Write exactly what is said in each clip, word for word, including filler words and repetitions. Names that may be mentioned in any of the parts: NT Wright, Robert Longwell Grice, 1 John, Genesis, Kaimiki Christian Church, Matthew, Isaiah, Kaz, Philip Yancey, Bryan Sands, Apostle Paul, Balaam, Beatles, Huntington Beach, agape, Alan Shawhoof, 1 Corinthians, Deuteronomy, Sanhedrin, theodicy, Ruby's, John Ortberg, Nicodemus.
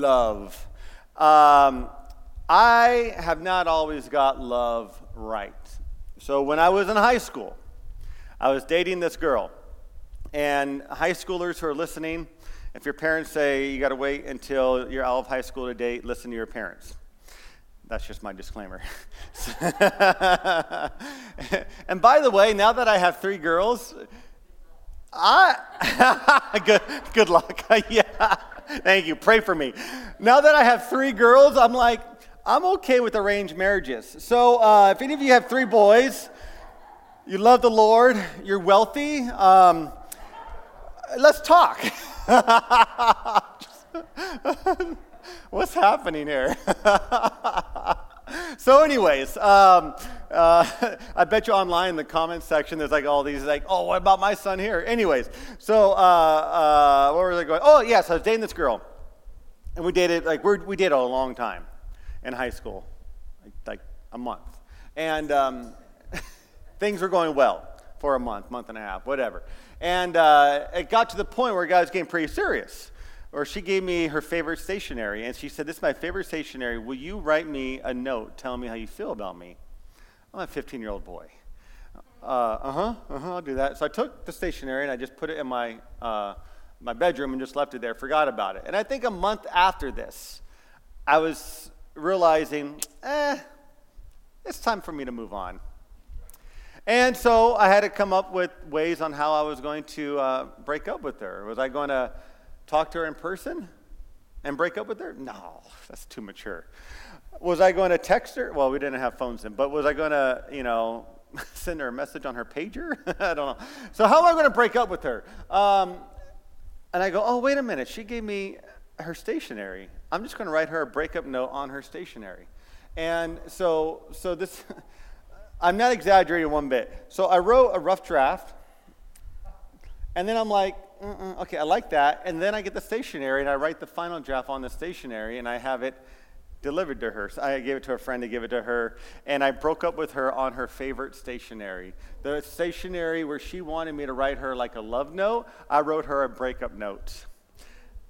love. Um, I have not always got love right. So when I was in high school, I was dating this girl. And high schoolers who are listening, if your parents say you got to wait until you're out of high school to date, listen to your parents. That's just my disclaimer. And by the way, now that I have three girls, I good good luck. Yeah, thank you. Pray for me. Now that I have three girls, I'm like, I'm okay with arranged marriages. So uh, if any of you have three boys, you love the Lord, you're wealthy, um, let's talk. What's happening here? So anyways, um, uh, I bet you online in the comments section, there's like all these like, oh, what about my son here? Anyways, so uh, uh, where was I going? Oh, yes, yeah, so I was dating this girl. And we dated, like, we're, we dated a long time in high school, like, like a month. And um, things were going well for a month, month and a half, whatever. And uh, it got to the point where guys became pretty serious. Or she gave me her favorite stationery, and she said, this is my favorite stationery. Will you write me a note telling me how you feel about me? I'm a fifteen-year-old boy. Uh, uh-huh, uh-huh, I'll do that. So I took the stationery, and I just put it in my uh, my bedroom and just left it there, forgot about it. And I think a month after this, I was realizing, eh, it's time for me to move on. And so I had to come up with ways on how I was going to uh, break up with her. Was I going to talk to her in person and break up with her? No, that's too mature. Was I going to text her? Well, we didn't have phones then, but was I going to, you know, send her a message on her pager? I don't know. So how am I going to break up with her? Um, and I go, oh, wait a minute. She gave me her stationery. I'm just going to write her a breakup note on her stationery. And so, so this, I'm not exaggerating one bit. So I wrote a rough draft, and then I'm like, Mm-mm, okay, I like that. And then I get the stationery, and I write the final draft on the stationery, and I have it delivered to her. So I gave it to a friend to give it to her, and I broke up with her on her favorite stationery. The stationery where she wanted me to write her like a love note, I wrote her a breakup note.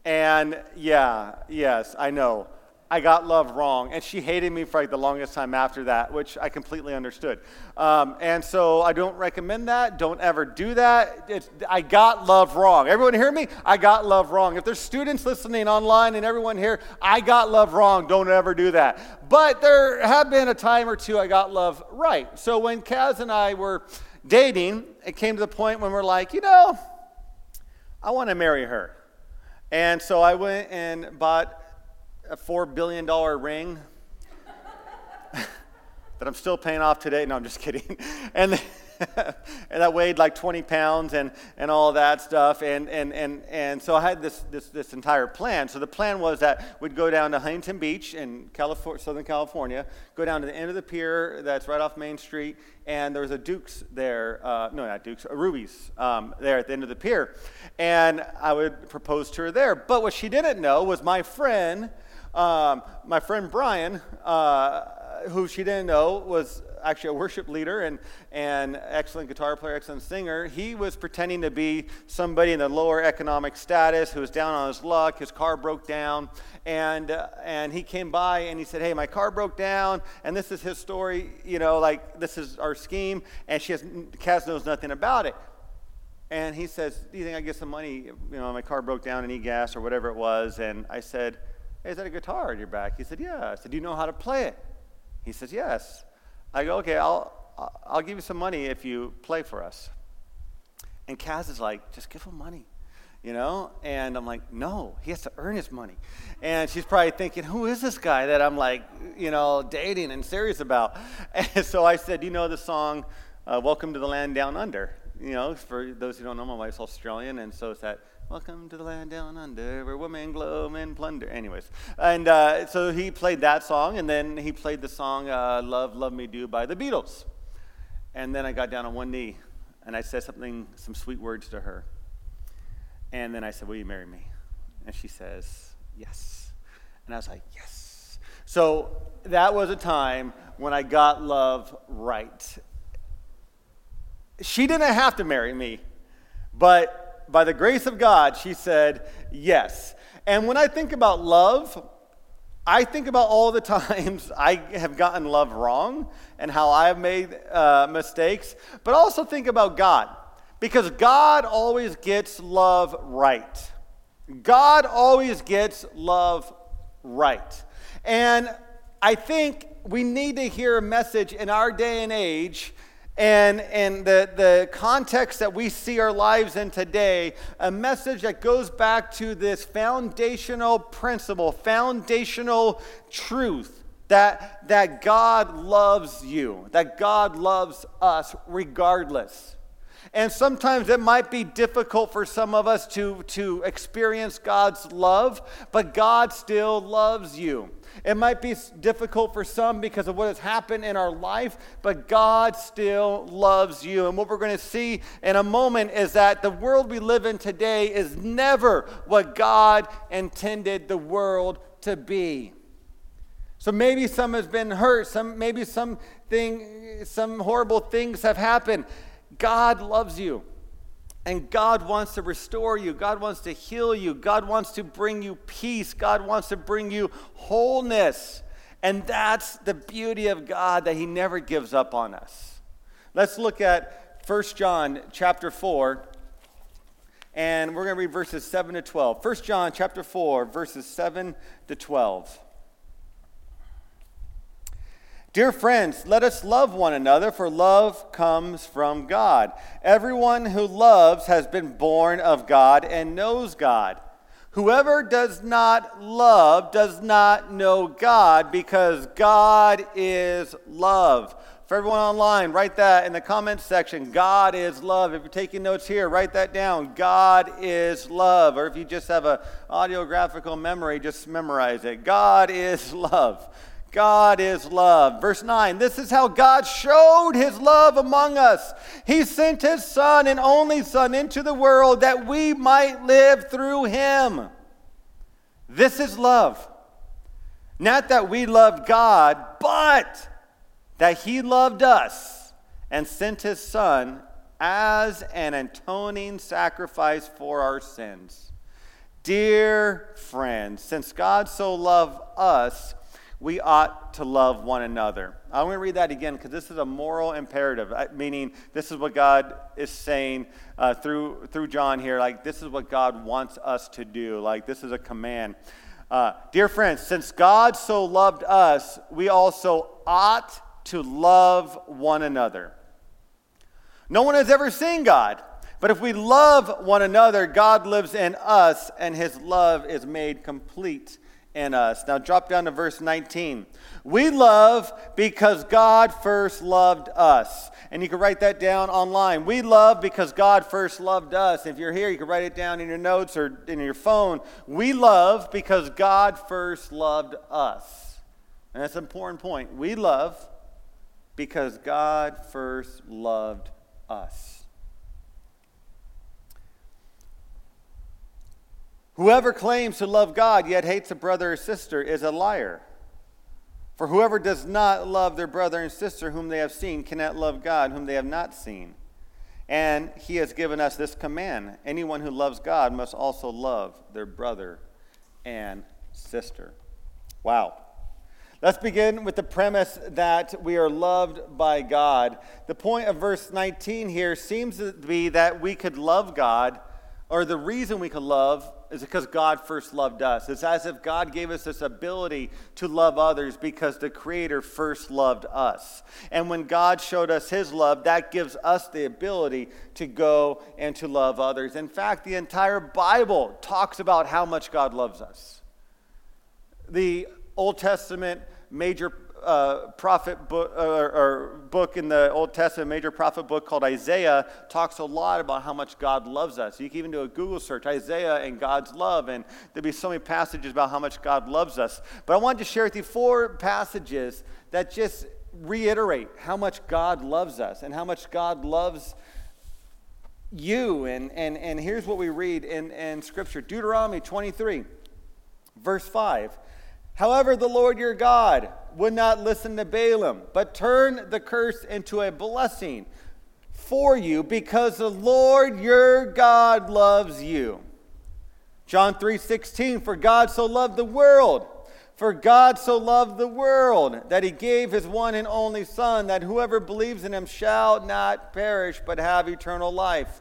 And yeah, yes, I know. I got love wrong, and she hated me for like the longest time after that, which I completely understood. Um, and so I don't recommend that. Don't ever do that. It's, I got love wrong. Everyone hear me? I got love wrong. If there's students listening online and everyone here, I got love wrong. Don't ever do that. But there have been a time or two I got love right. So when Kaz and I were dating, it came to the point when we're like, you know, I want to marry her. And so I went and bought a four billion dollars ring that I'm still paying off today. No, I'm just kidding. And, the, and that weighed like twenty pounds and, and all that stuff. And, and, and, and so I had this, this, this entire plan. So the plan was that we'd go down to Huntington Beach in California, Southern California, go down to the end of the pier that's right off Main Street, and there was a Duke's there, uh, no, not Duke's, a Ruby's um, there at the end of the pier. And I would propose to her there. But what she didn't know was my friend... Um, my friend Bryan, uh, who she didn't know, was actually a worship leader and an excellent guitar player, excellent singer. He was pretending to be somebody in the lower economic status who was down on his luck. His car broke down, and uh, and he came by and he said, hey, my car broke down, and this is his story, you know, like this is our scheme, and she has, Kaz knows nothing about it. And he says, do you think I get some money? You know, my car broke down and E-gas or whatever it was. And I said, hey, is that a guitar on your back? He said, yeah. I said, do you know how to play it? He says, yes. I go, okay, I'll I'll give you some money if you play for us. And Kaz is like, just give him money, you know? And I'm like, no, he has to earn his money. And she's probably thinking, who is this guy that I'm like, you know, dating and serious about? And so I said, do you know the song, uh, Welcome to the Land Down Under? You know, for those who don't know, my wife's Australian, and so it's that, welcome to the land down under, where women glow and plunder. Anyways, and uh, so he played that song, and then he played the song uh, Love, Love Me Do by the Beatles. And then I got down on one knee, and I said something, some sweet words to her. And then I said, will you marry me? And she says, yes. And I was like, yes. So that was a time when I got love right. She didn't have to marry me, but by the grace of God, she said yes. And when I think about love, I think about all the times I have gotten love wrong and how I have made uh, mistakes, but also think about God, because God always gets love right. God always gets love right. And I think we need to hear a message in our day and age and, and the, the context that we see our lives in today, a message that goes back to this foundational principle, foundational truth that, that God loves you, that God loves us regardless. And sometimes it might be difficult for some of us to, to experience God's love, but God still loves you. It might be difficult for some because of what has happened in our life, but God still loves you. And what we're going to see in a moment is that the world we live in today is never what God intended the world to be. So maybe some has been hurt, some maybe something, some horrible things have happened. God loves you, and God wants to restore you. God wants to heal you. God wants to bring you peace. God wants to bring you wholeness, and that's the beauty of God, that he never gives up on us. Let's look at First John chapter four, and we're going to read verses seven to twelve. First John chapter four, verses seven to twelve. Dear friends, let us love one another, for love comes from God. Everyone who loves has been born of God and knows God. Whoever does not love does not know God, because God is love. For everyone online, write that in the comments section. God is love. If you're taking notes here, write that down. God is love. Or if you just have an audiographical memory, just memorize it. God is love. God is love. Verse nine, this is how God showed his love among us. He sent his son and only son into the world that we might live through him. This is love. Not that we loved God, but that he loved us and sent his son as an atoning sacrifice for our sins. Dear friends, since God so loved us, we ought to love one another. I'm going to read that again, because this is a moral imperative, meaning this is what God is saying uh, through through John here. Like, this is what God wants us to do. Like, this is a command. Uh, Dear friends, since God so loved us, we also ought to love one another. No one has ever seen God, but if we love one another, God lives in us, and his love is made complete in us. Now drop down to verse nineteen. We love because God first loved us. And you can write that down online. We love because God first loved us. If you're here, you can write it down in your notes or in your phone. We love because God first loved us. And that's an important point. We love because God first loved us. Whoever claims to love God yet hates a brother or sister is a liar. For whoever does not love their brother and sister whom they have seen cannot love God whom they have not seen. And he has given us this command: anyone who loves God must also love their brother and sister. Wow. Let's begin with the premise that we are loved by God. The point of verse nineteen here seems to be that we could love God, or the reason we could love is because God first loved us. It's as if God gave us this ability to love others because the Creator first loved us. And when God showed us his love, that gives us the ability to go and to love others. In fact, the entire Bible talks about how much God loves us. The Old Testament major Uh, prophet book or, or book in the Old Testament, major prophet book called Isaiah, talks a lot about how much God loves us. You can even do a Google search, Isaiah and God's love, and there'll be so many passages about how much God loves us. But I wanted to share with you four passages that just reiterate how much God loves us and how much God loves you. And and and here's what we read in, in Scripture. Deuteronomy twenty-three, verse five. However, the Lord your God would not listen to Balaam, but turned the curse into a blessing for you, because the Lord your God loves you. John three sixteen, for God so loved the world, for God so loved the world, that he gave his one and only Son, that whoever believes in him shall not perish, but have eternal life.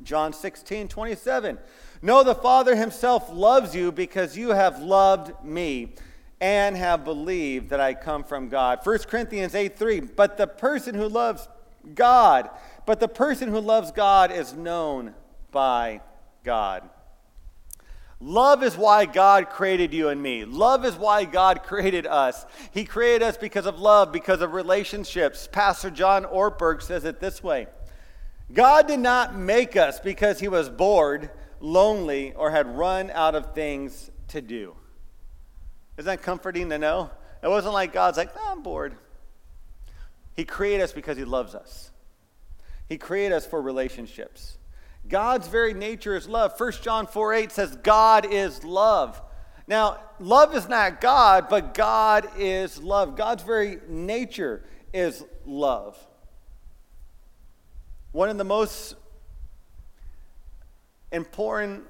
John sixteen twenty-seven, no, the Father himself loves you, because you have loved me and have believed that I come from God. First Corinthians eight three, but the person who loves God, but the person who loves God is known by God. Love is why God created you and me. Love is why God created us. He created us because of love, because of relationships. Pastor John Ortberg says it this way: God did not make us because he was bored, lonely, or had run out of things to do. Isn't that comforting to know? It wasn't like God's like, oh, I'm bored. He created us because he loves us. He created us for relationships. God's very nature is love. First John four eight says God is love. Now, love is not God, but God is love. God's very nature is love. One of the most important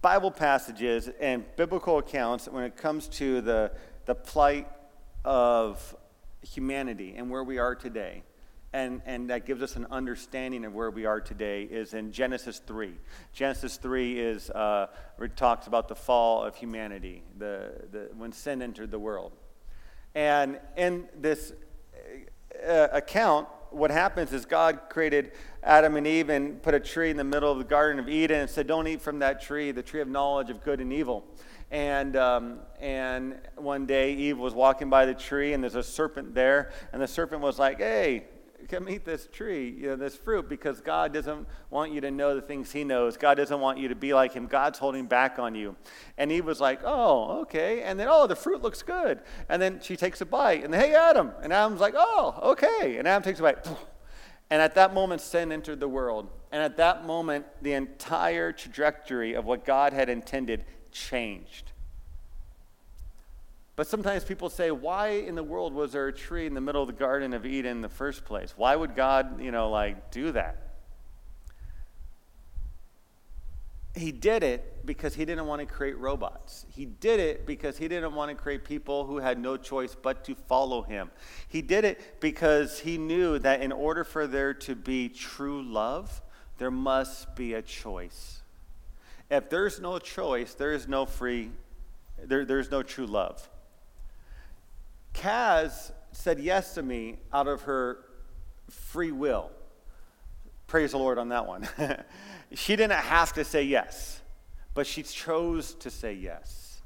Bible passages and biblical accounts when it comes to the, the plight of humanity and where we are today, and, and that gives us an understanding of where we are today, is in Genesis three. Genesis three is uh, where it talks about the fall of humanity, the, the when sin entered the world. And in this uh, account, what happens is God created Adam and Eve and put a tree in the middle of the Garden of Eden and said, don't eat from that tree, the tree of knowledge of good and evil. And um, and one day Eve was walking by the tree and there's a serpent there, and the serpent was like, hey, come eat this tree, you know, this fruit, because God doesn't want you to know the things he knows. God doesn't want you to be like him. God's holding back on you. And Eve was like, oh, okay. And then, oh, the fruit looks good. And then she takes a bite. And then, hey, Adam. And Adam's like, oh, okay. And Adam takes a bite. And at that moment, sin entered the world. And at that moment, the entire trajectory of what God had intended changed. But sometimes people say, why in the world was there a tree in the middle of the Garden of Eden in the first place? Why would God, you know, like, do that? He did it because he didn't want to create robots. He did it because he didn't want to create people who had no choice but to follow him. He did it because he knew that in order for there to be true love, there must be a choice. If there's no choice, there is no free, there, there's no true love. Kaz said yes to me out of her free will. Praise the Lord on that one. She didn't have to say yes, but she chose to say yes.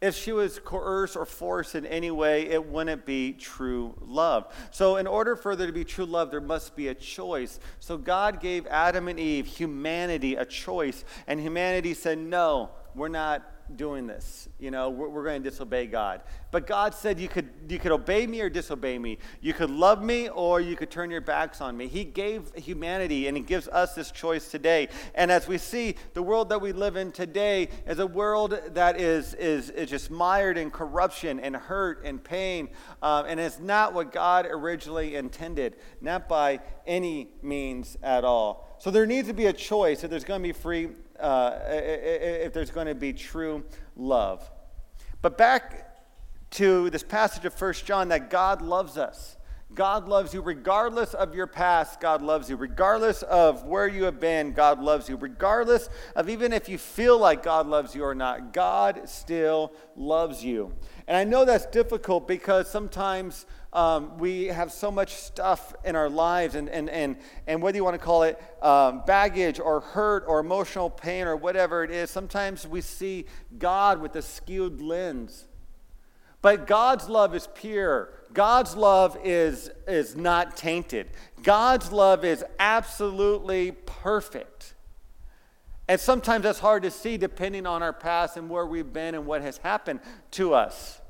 If she was coerced or forced in any way, it wouldn't be true love. So in order for there to be true love, there must be a choice. So God gave Adam and Eve, humanity, a choice, and humanity said, no, we're not doing this, you know, we're, we're going to disobey God. But God said you could you could obey me or disobey me. You could love me or you could turn your backs on me. He gave humanity and he gives us this choice today. And as we see, the world that we live in today is a world that is is, is just mired in corruption and hurt and pain, um, and it's not what God originally intended, not by any means at all. So there needs to be a choice if there's going to be free Uh, if there's going to be true love. But back to this passage of First John, that God loves us. God loves you regardless of your past. God loves you regardless of where you have been. God loves you regardless of even if you feel like God loves you or not. God still loves you. And I know that's difficult because sometimes Um, we have so much stuff in our lives, and and and, and whether you want to call it um, baggage or hurt or emotional pain or whatever it is, sometimes we see God with a skewed lens. But God's love is pure. God's love is, is not tainted. God's love is absolutely perfect. And sometimes that's hard to see depending on our past and where we've been and what has happened to us.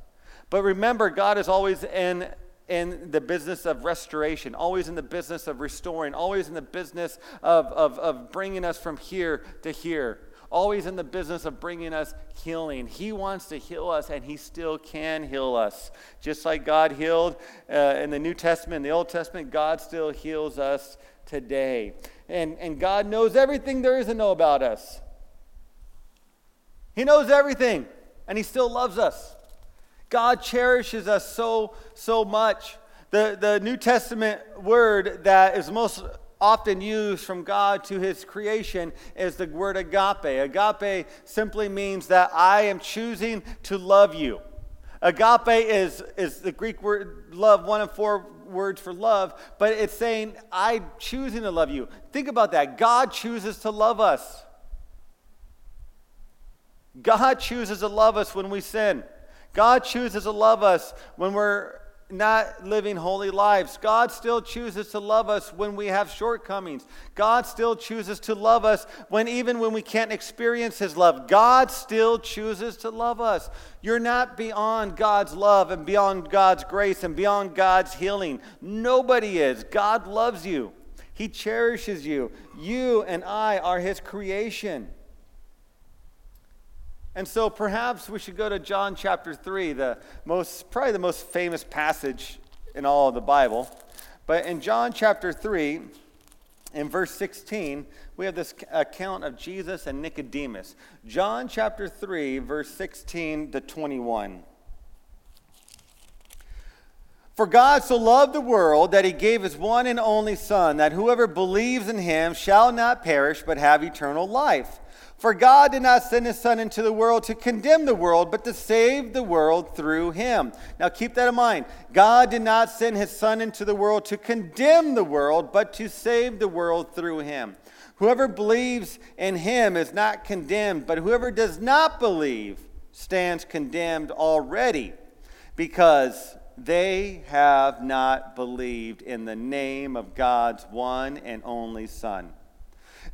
But remember, God is always in in the business of restoration, always in the business of restoring, always in the business of, of, of bringing us from here to here, always in the business of bringing us healing. He wants to heal us, and he still can heal us. Just like God healed uh, in the New Testament, in the Old Testament, God still heals us today. and, and God knows everything there is to know about us. He knows everything, and He still loves us. God cherishes us so, so much. The, the New Testament word that is most often used from God to His creation is the word agape. Agape simply means that I am choosing to love you. Agape is, is the Greek word love, one of four words for love, but it's saying I'm choosing to love you. Think about that. God chooses to love us. God chooses to love us when we sin. God chooses to love us when we're not living holy lives. God still chooses to love us when we have shortcomings. God still chooses to love us when even when we can't experience His love. God still chooses to love us. You're not beyond God's love and beyond God's grace and beyond God's healing. Nobody is. God loves you. He cherishes you. You and I are His creation. And so perhaps we should go to John chapter three, the most probably the most famous passage in all of the Bible. But in John chapter three, in verse sixteen, we have this account of Jesus and Nicodemus. John chapter three, verse sixteen to twenty-one. For God so loved the world that He gave His one and only Son, that whoever believes in Him shall not perish but have eternal life. For God did not send His Son into the world to condemn the world, but to save the world through Him. Now keep that in mind. God did not send His Son into the world to condemn the world, but to save the world through Him. Whoever believes in Him is not condemned, but whoever does not believe stands condemned already, because they have not believed in the name of God's one and only Son.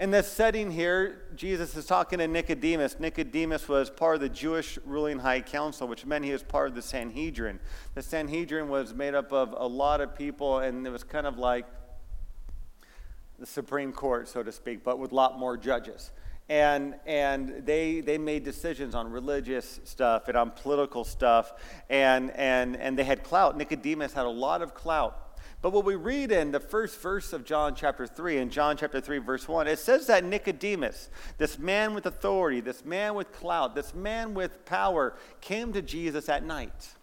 In this setting here, Jesus is talking to Nicodemus. Nicodemus was part of the Jewish ruling high council, which meant he was part of the Sanhedrin. The Sanhedrin was made up of a lot of people, and it was kind of like the Supreme Court, so to speak, but with a lot more judges. And and they they made decisions on religious stuff and on political stuff, and and and they had clout. Nicodemus had a lot of clout. But what we read in the first verse of John chapter three, in John chapter three, verse one, it says that Nicodemus, this man with authority, this man with clout, this man with power, came to Jesus at night.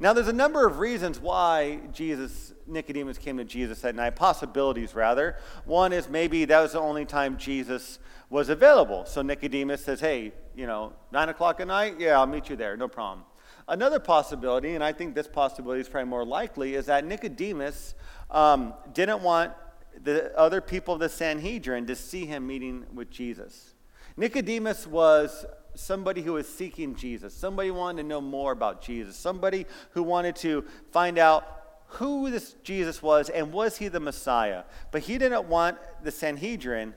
Now, there's a number of reasons why Jesus, Nicodemus came to Jesus at night, possibilities rather. One is maybe that was the only time Jesus was available. So Nicodemus says, hey, you know, nine o'clock at night? Yeah, I'll meet you there, no problem. Another possibility, and I think this possibility is probably more likely, is that Nicodemus um, didn't want the other people of the Sanhedrin to see him meeting with Jesus. Nicodemus was somebody who was seeking Jesus, somebody who wanted to know more about Jesus, somebody who wanted to find out who this Jesus was and was he the Messiah. But he didn't want the Sanhedrin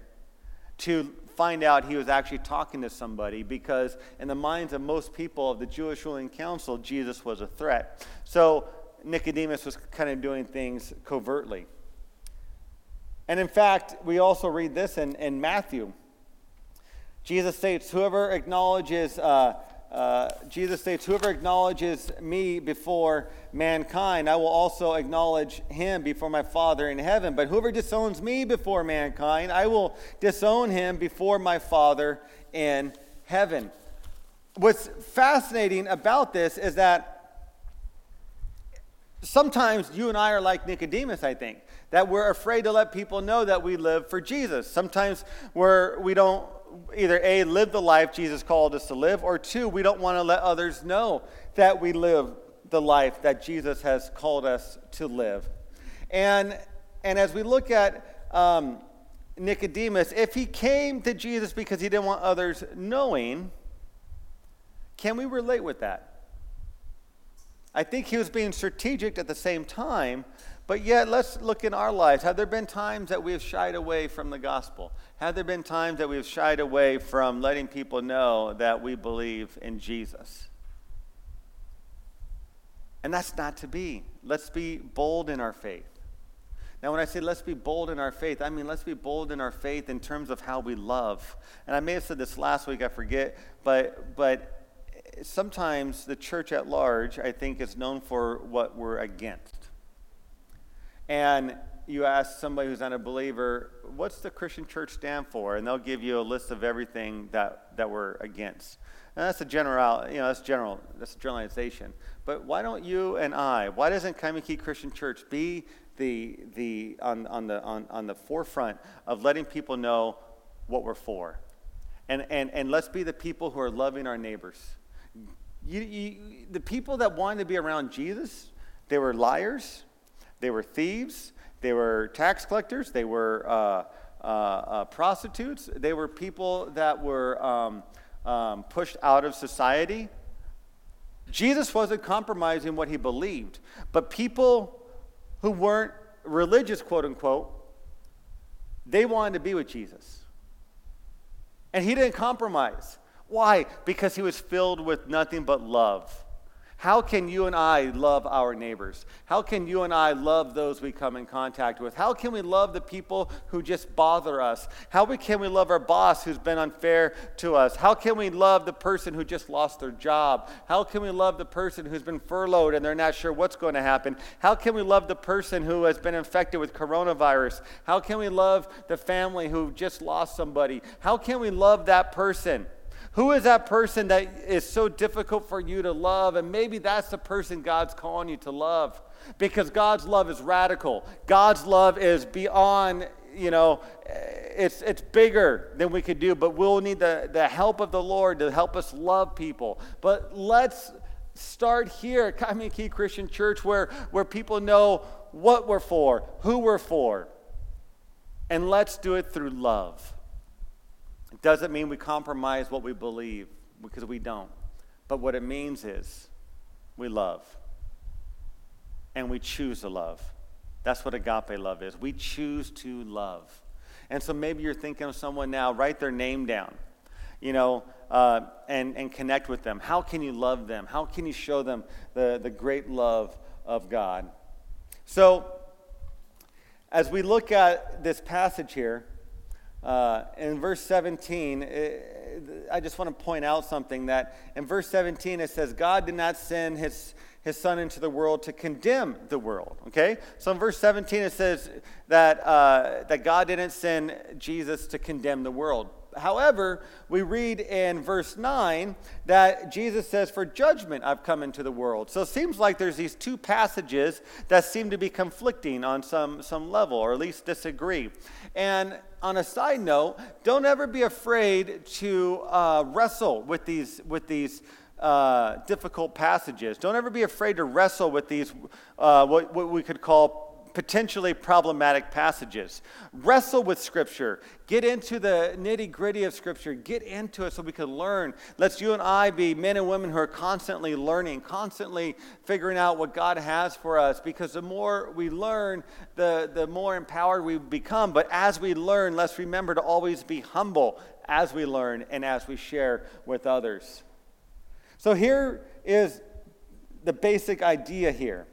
to find out he was actually talking to somebody, because in the minds of most people of the Jewish ruling council, Jesus was a threat. So Nicodemus was kind of doing things covertly. And in fact, we also read this in, in Matthew. Jesus states, whoever acknowledges, uh, uh, Jesus states, whoever acknowledges me before mankind, I will also acknowledge him before my Father in heaven. But whoever disowns me before mankind, I will disown him before my Father in heaven. What's fascinating about this is that sometimes you and I are like Nicodemus, I think, that we're afraid to let people know that we live for Jesus. Sometimes we're, we don't either A, live the life Jesus called us to live, or two, we don't want to let others know that we live the life that Jesus has called us to live. And and as we look at um, Nicodemus, if he came to Jesus because he didn't want others knowing, can we relate with that? I think he was being strategic at the same time, But yet, let's look in our lives. Have there been times that we have shied away from the gospel? Have there been times that we have shied away from letting people know that we believe in Jesus? And that's not to be. Let's be bold in our faith. Now, when I say let's be bold in our faith, I mean let's be bold in our faith in terms of how we love. And I may have said this last week, I forget, but but sometimes the church at large, I think, is known for what we're against. And you ask somebody who's not a believer, what's the Christian church stand for? And they'll give you a list of everything that, that we're against. And that's a general, you know, that's general, that's a generalization. But why don't you and I, why doesn't Kaimiki Christian Church be the the on on the on, on the forefront of letting people know what we're for? And and and let's be the people who are loving our neighbors. You, you, the people that wanted to be around Jesus, they were liars. They were thieves, they were tax collectors, they were uh, uh, uh, prostitutes, they were people that were um, um, pushed out of society. Jesus wasn't compromising what he believed, but people who weren't religious, quote unquote, they wanted to be with Jesus. And he didn't compromise. Why? Because he was filled with nothing but love. How can you and I love our neighbors? How can you and I love those we come in contact with? How can we love the people who just bother us? How can we love our boss who's been unfair to us? How can we love the person who just lost their job? How can we love the person who's been furloughed and they're not sure what's going to happen? How can we love the person who has been infected with coronavirus? How can we love the family who just lost somebody? How can we love that person? Who is that person that is so difficult for you to love? And maybe that's the person God's calling you to love, because God's love is radical. God's love is beyond, you know, it's it's bigger than we could do, but we'll need the, the help of the Lord to help us love people. But let's start here at Kaimiki Christian Church where, where people know what we're for, who we're for, and let's do it through love. It doesn't mean we compromise what we believe, because we don't. But what it means is we love, and we choose to love. That's what agape love is. We choose to love. And so maybe you're thinking of someone now, write their name down, you know, uh, and, and connect with them. How can you love them? How can you show them the, the great love of God? So as we look at this passage here, Uh, in verse seventeen, it, I just want to point out something. That in verse seventeen it says, God did not send his, his son into the world to condemn the world, okay? So in verse seventeen it says that, uh, that God didn't send Jesus to condemn the world. However, we read in verse nine that Jesus says, for judgment I've come into the world. So it seems like there's these two passages that seem to be conflicting on some, some level, or at least disagree. And on a side note, don't ever be afraid to uh, wrestle with these with these uh, difficult passages. Don't ever be afraid to wrestle with these, uh, what, what we could call potentially problematic passages. Wrestle with Scripture. Get into the nitty-gritty of Scripture. Get into it so we can learn. Let's you and I be men and women who are constantly learning, constantly figuring out what God has for us, because the more we learn, the, the more empowered we become. But as we learn, let's remember to always be humble as we learn and as we share with others. So here is the basic idea here.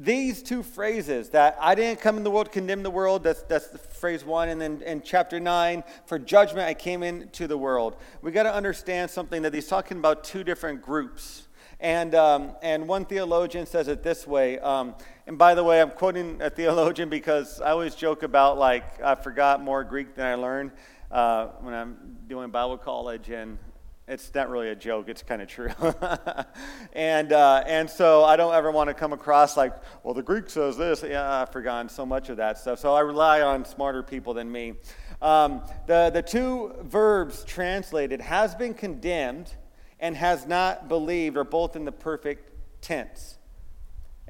These two phrases, that I didn't come in the world to condemn the world, that's that's the phrase one, and then in chapter nine, for judgment I came into the world. We got to understand something, that he's talking about two different groups. And um, and one theologian says it this way. Um, and by the way, I'm quoting a theologian because I always joke about, like, I forgot more Greek than I learned uh, when I'm doing Bible college, and it's not really a joke. It's kind of true. and uh, and so I don't ever want to come across like, well, the Greek says this. Yeah, I've forgotten so much of that stuff. So I rely on smarter people than me. Um, the, the two verbs translated, has been condemned and has not believed, are both in the perfect tense.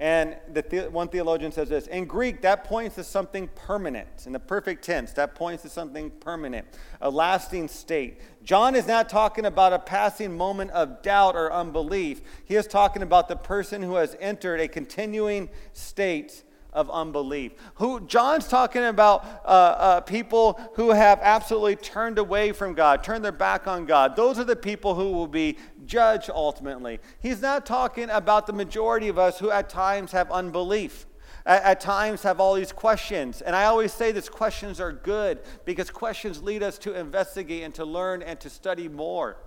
And the, one theologian says this, in Greek, that points to something permanent. In the perfect tense, that points to something permanent, a lasting state. John is not talking about a passing moment of doubt or unbelief. He is talking about the person who has entered a continuing state of unbelief. Who John's talking about uh, uh, people who have absolutely turned away from God, turned their back on God. Those are the people who will be judged ultimately. He's not talking about the majority of us who at times have unbelief, at, at times have all these questions. And I always say this, questions are good because questions lead us to investigate and to learn and to study more,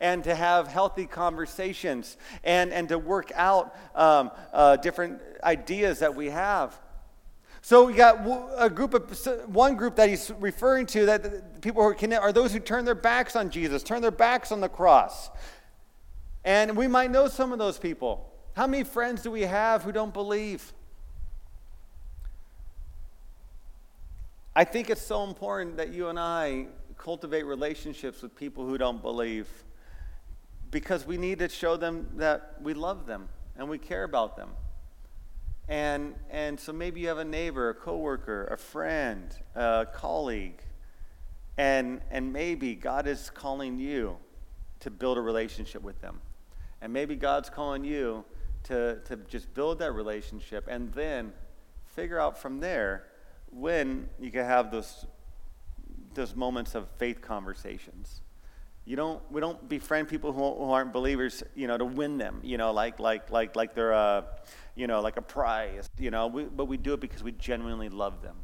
and to have healthy conversations, and, and to work out um, uh, different ideas that we have. So we got a group of, one group that he's referring to, that the people who are connected are those who turn their backs on Jesus, turn their backs on the cross. And we might know some of those people. How many friends do we have who don't believe? I think it's so important that you and I cultivate relationships with people who don't believe, because we need to show them that we love them and we care about them. And and so maybe you have a neighbor, a coworker, a friend, a colleague, and and maybe God is calling you to build a relationship with them. And maybe God's calling you to, to just build that relationship and then figure out from there when you can have those those moments of faith conversations. You don't, we don't befriend people who, who aren't believers, you know, to win them, you know, like, like, like, like they're a, you know, like a prize, you know, we, but we do it because we genuinely love them.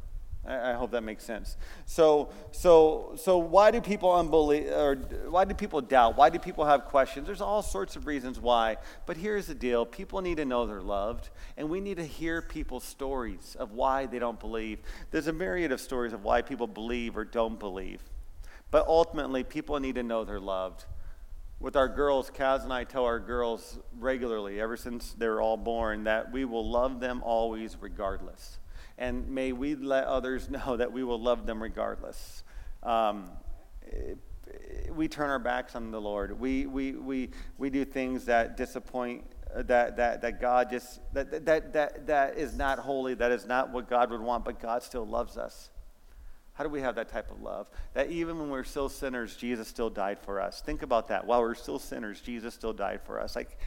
I, I hope that makes sense. So, so, so why do people unbelieve, or why do people doubt? Why do people have questions? There's all sorts of reasons why, but here's the deal. People need to know they're loved, and we need to hear people's stories of why they don't believe. There's a myriad of stories of why people believe or don't believe. But ultimately, people need to know they're loved. With our girls, Kaz and I tell our girls regularly, ever since they were all born, that we will love them always regardless. And may we let others know that we will love them regardless. Um, we turn our backs on the Lord. We we we we do things that disappoint, that that that God just, that that that that is not holy, that is not what God would want, but God still loves us. How do we have that type of love? That even when we're still sinners, Jesus still died for us. Think about that. While we're still sinners, Jesus still died for us. Like,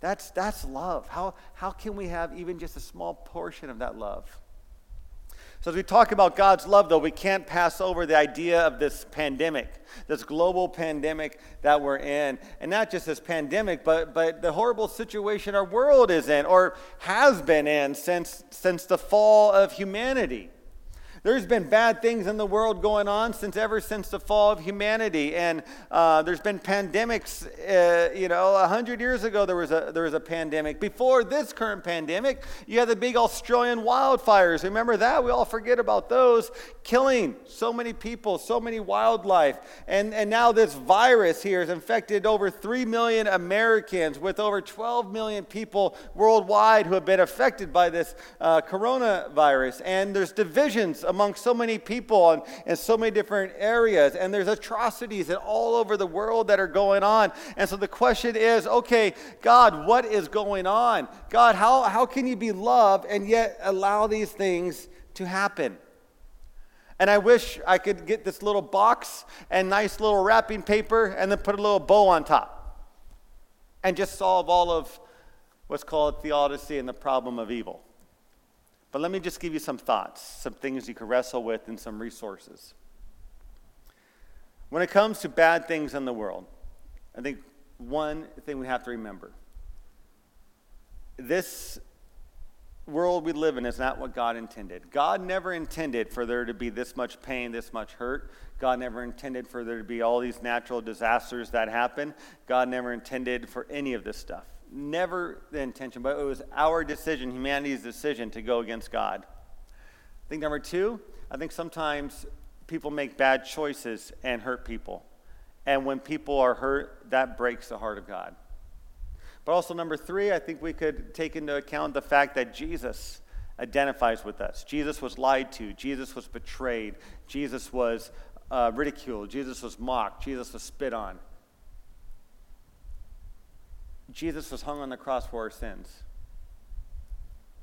that's that's love. How how can we have even just a small portion of that love? So as we talk about God's love, though, we can't pass over the idea of this pandemic, this global pandemic that we're in. And not just this pandemic, but but the horrible situation our world is in, or has been in since since the fall of humanity. There's been bad things in the world going on since ever since the fall of humanity, and uh, there's been pandemics. Uh, you know, a hundred years ago there was a there was a pandemic. Before this current pandemic, you had the big Australian wildfires. Remember that? We all forget about those, killing so many people, so many wildlife, and and now this virus here has infected over three million Americans, with over twelve million people worldwide who have been affected by this uh, coronavirus. And there's divisions among so many people and in so many different areas, and there's atrocities and all over the world that are going on. And so the question is, okay, God, what is going on? God, how, how can you be loved and yet allow these things to happen? And I wish I could get this little box and nice little wrapping paper and then put a little bow on top and just solve all of what's called theodicy and the problem of evil. But let me just give you some thoughts, some things you can wrestle with, and some resources. When it comes to bad things in the world, I think one thing we have to remember: this world we live in is not what God intended. God never intended for there to be this much pain, this much hurt. God never intended for there to be all these natural disasters that happen. God never intended for any of this stuff. Never the intention, but it was our decision, humanity's decision, to go against God. I think number two, I think sometimes people make bad choices and hurt people. And when people are hurt, that breaks the heart of God. But also number three, I think we could take into account the fact that Jesus identifies with us. Jesus was lied to. Jesus was betrayed. Jesus was uh, ridiculed. Jesus was mocked. Jesus was spit on. Jesus was hung on the cross for our sins.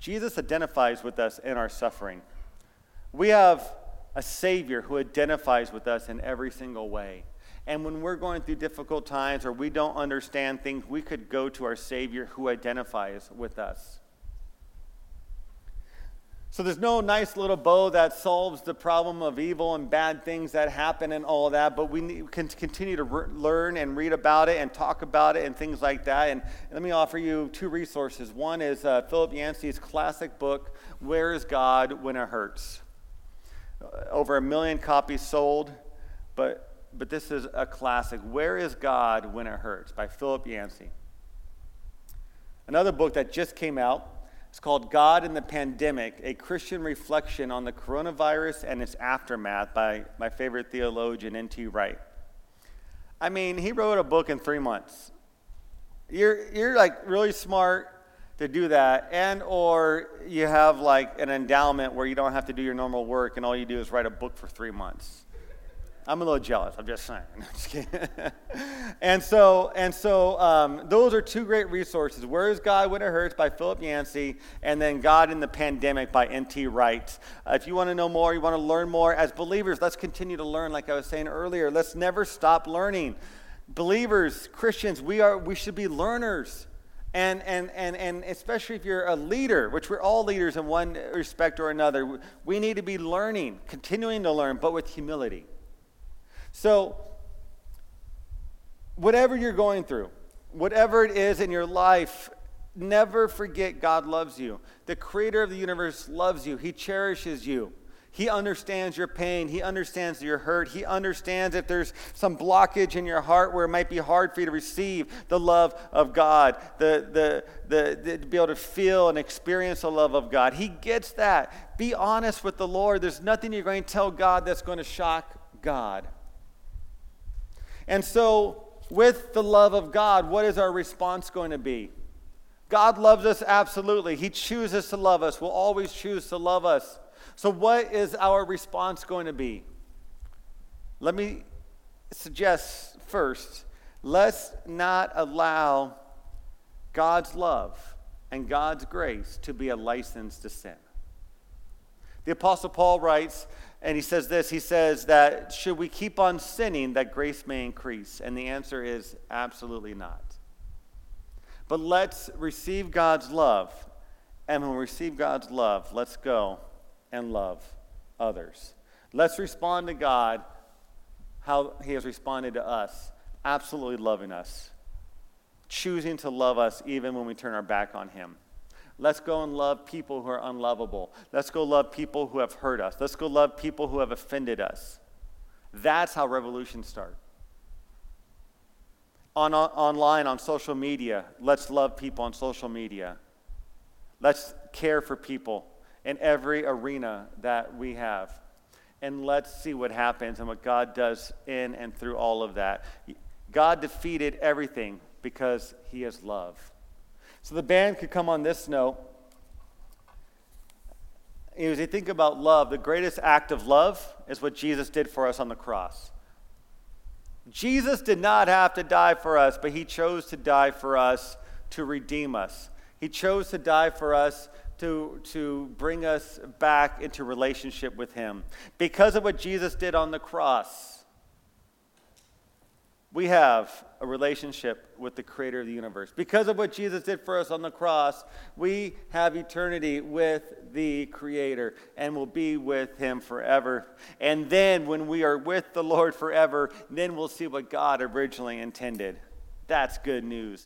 Jesus identifies with us in our suffering. We have a Savior who identifies with us in every single way. And when we're going through difficult times or we don't understand things, we could go to our Savior who identifies with us. So there's no nice little bow that solves the problem of evil and bad things that happen and all that, but we need, can continue to re- learn and read about it and talk about it and things like that. And let me offer you two resources. One is uh, Philip Yancey's classic book, Where is God When It Hurts? Over a million copies sold, but but this is a classic, Where is God When It Hurts? By Philip Yancey. Another book that just came out, it's called God in the Pandemic, A Christian Reflection on the Coronavirus and Its Aftermath by my favorite theologian, N T Wright. I mean, he wrote a book in three months. You're, you're like really smart to do that, and or you have like an endowment where you don't have to do your normal work and all you do is write a book for three months. I'm a little jealous, I'm just saying. I'm just kidding. and so, and so um, those are two great resources. Where is God When It Hurts by Philip Yancey, and then God in the Pandemic by N T Wright. Uh, if you want to know more, you want to learn more, as believers, let's continue to learn, like I was saying earlier. Let's never stop learning. Believers, Christians, we are we should be learners. And and and and especially if you're a leader, which we're all leaders in one respect or another, we need to be learning, continuing to learn, but with humility. So, whatever you're going through, whatever it is in your life, never forget God loves you. The creator of the universe loves you. He cherishes you. He understands your pain. He understands your hurt. He understands if there's some blockage in your heart where it might be hard for you to receive the love of God, the, the, the, the, to be able to feel and experience the love of God. He gets that. Be honest with the Lord. There's nothing you're going to tell God that's going to shock God. And so, with the love of God, what is our response going to be? God loves us absolutely. He chooses to love us, will always choose to love us. So what is our response going to be? Let me suggest first, let's not allow God's love and God's grace to be a license to sin. The Apostle Paul writes, and he says this, he says that, should we keep on sinning that grace may increase? And the answer is absolutely not. But let's receive God's love. And when we receive God's love, let's go and love others. Let's respond to God how he has responded to us, absolutely loving us, choosing to love us even when we turn our back on him. Let's go and love people who are unlovable. Let's go love people who have hurt us. Let's go love people who have offended us. That's how revolutions start. On, on, online, on social media, let's love people on social media. Let's care for people in every arena that we have. And let's see what happens and what God does in and through all of that. God defeated everything because he is love. So the band could come on this note. As you think about love, the greatest act of love is what Jesus did for us on the cross. Jesus did not have to die for us, but he chose to die for us to redeem us. He chose to die for us to, to bring us back into relationship with him. Because of what Jesus did on the cross, we have a relationship with the creator of the universe. Because of what Jesus did for us on the cross, we have eternity with the creator and will be with him forever. And then when we are with the Lord forever, then we'll see what God originally intended. That's good news.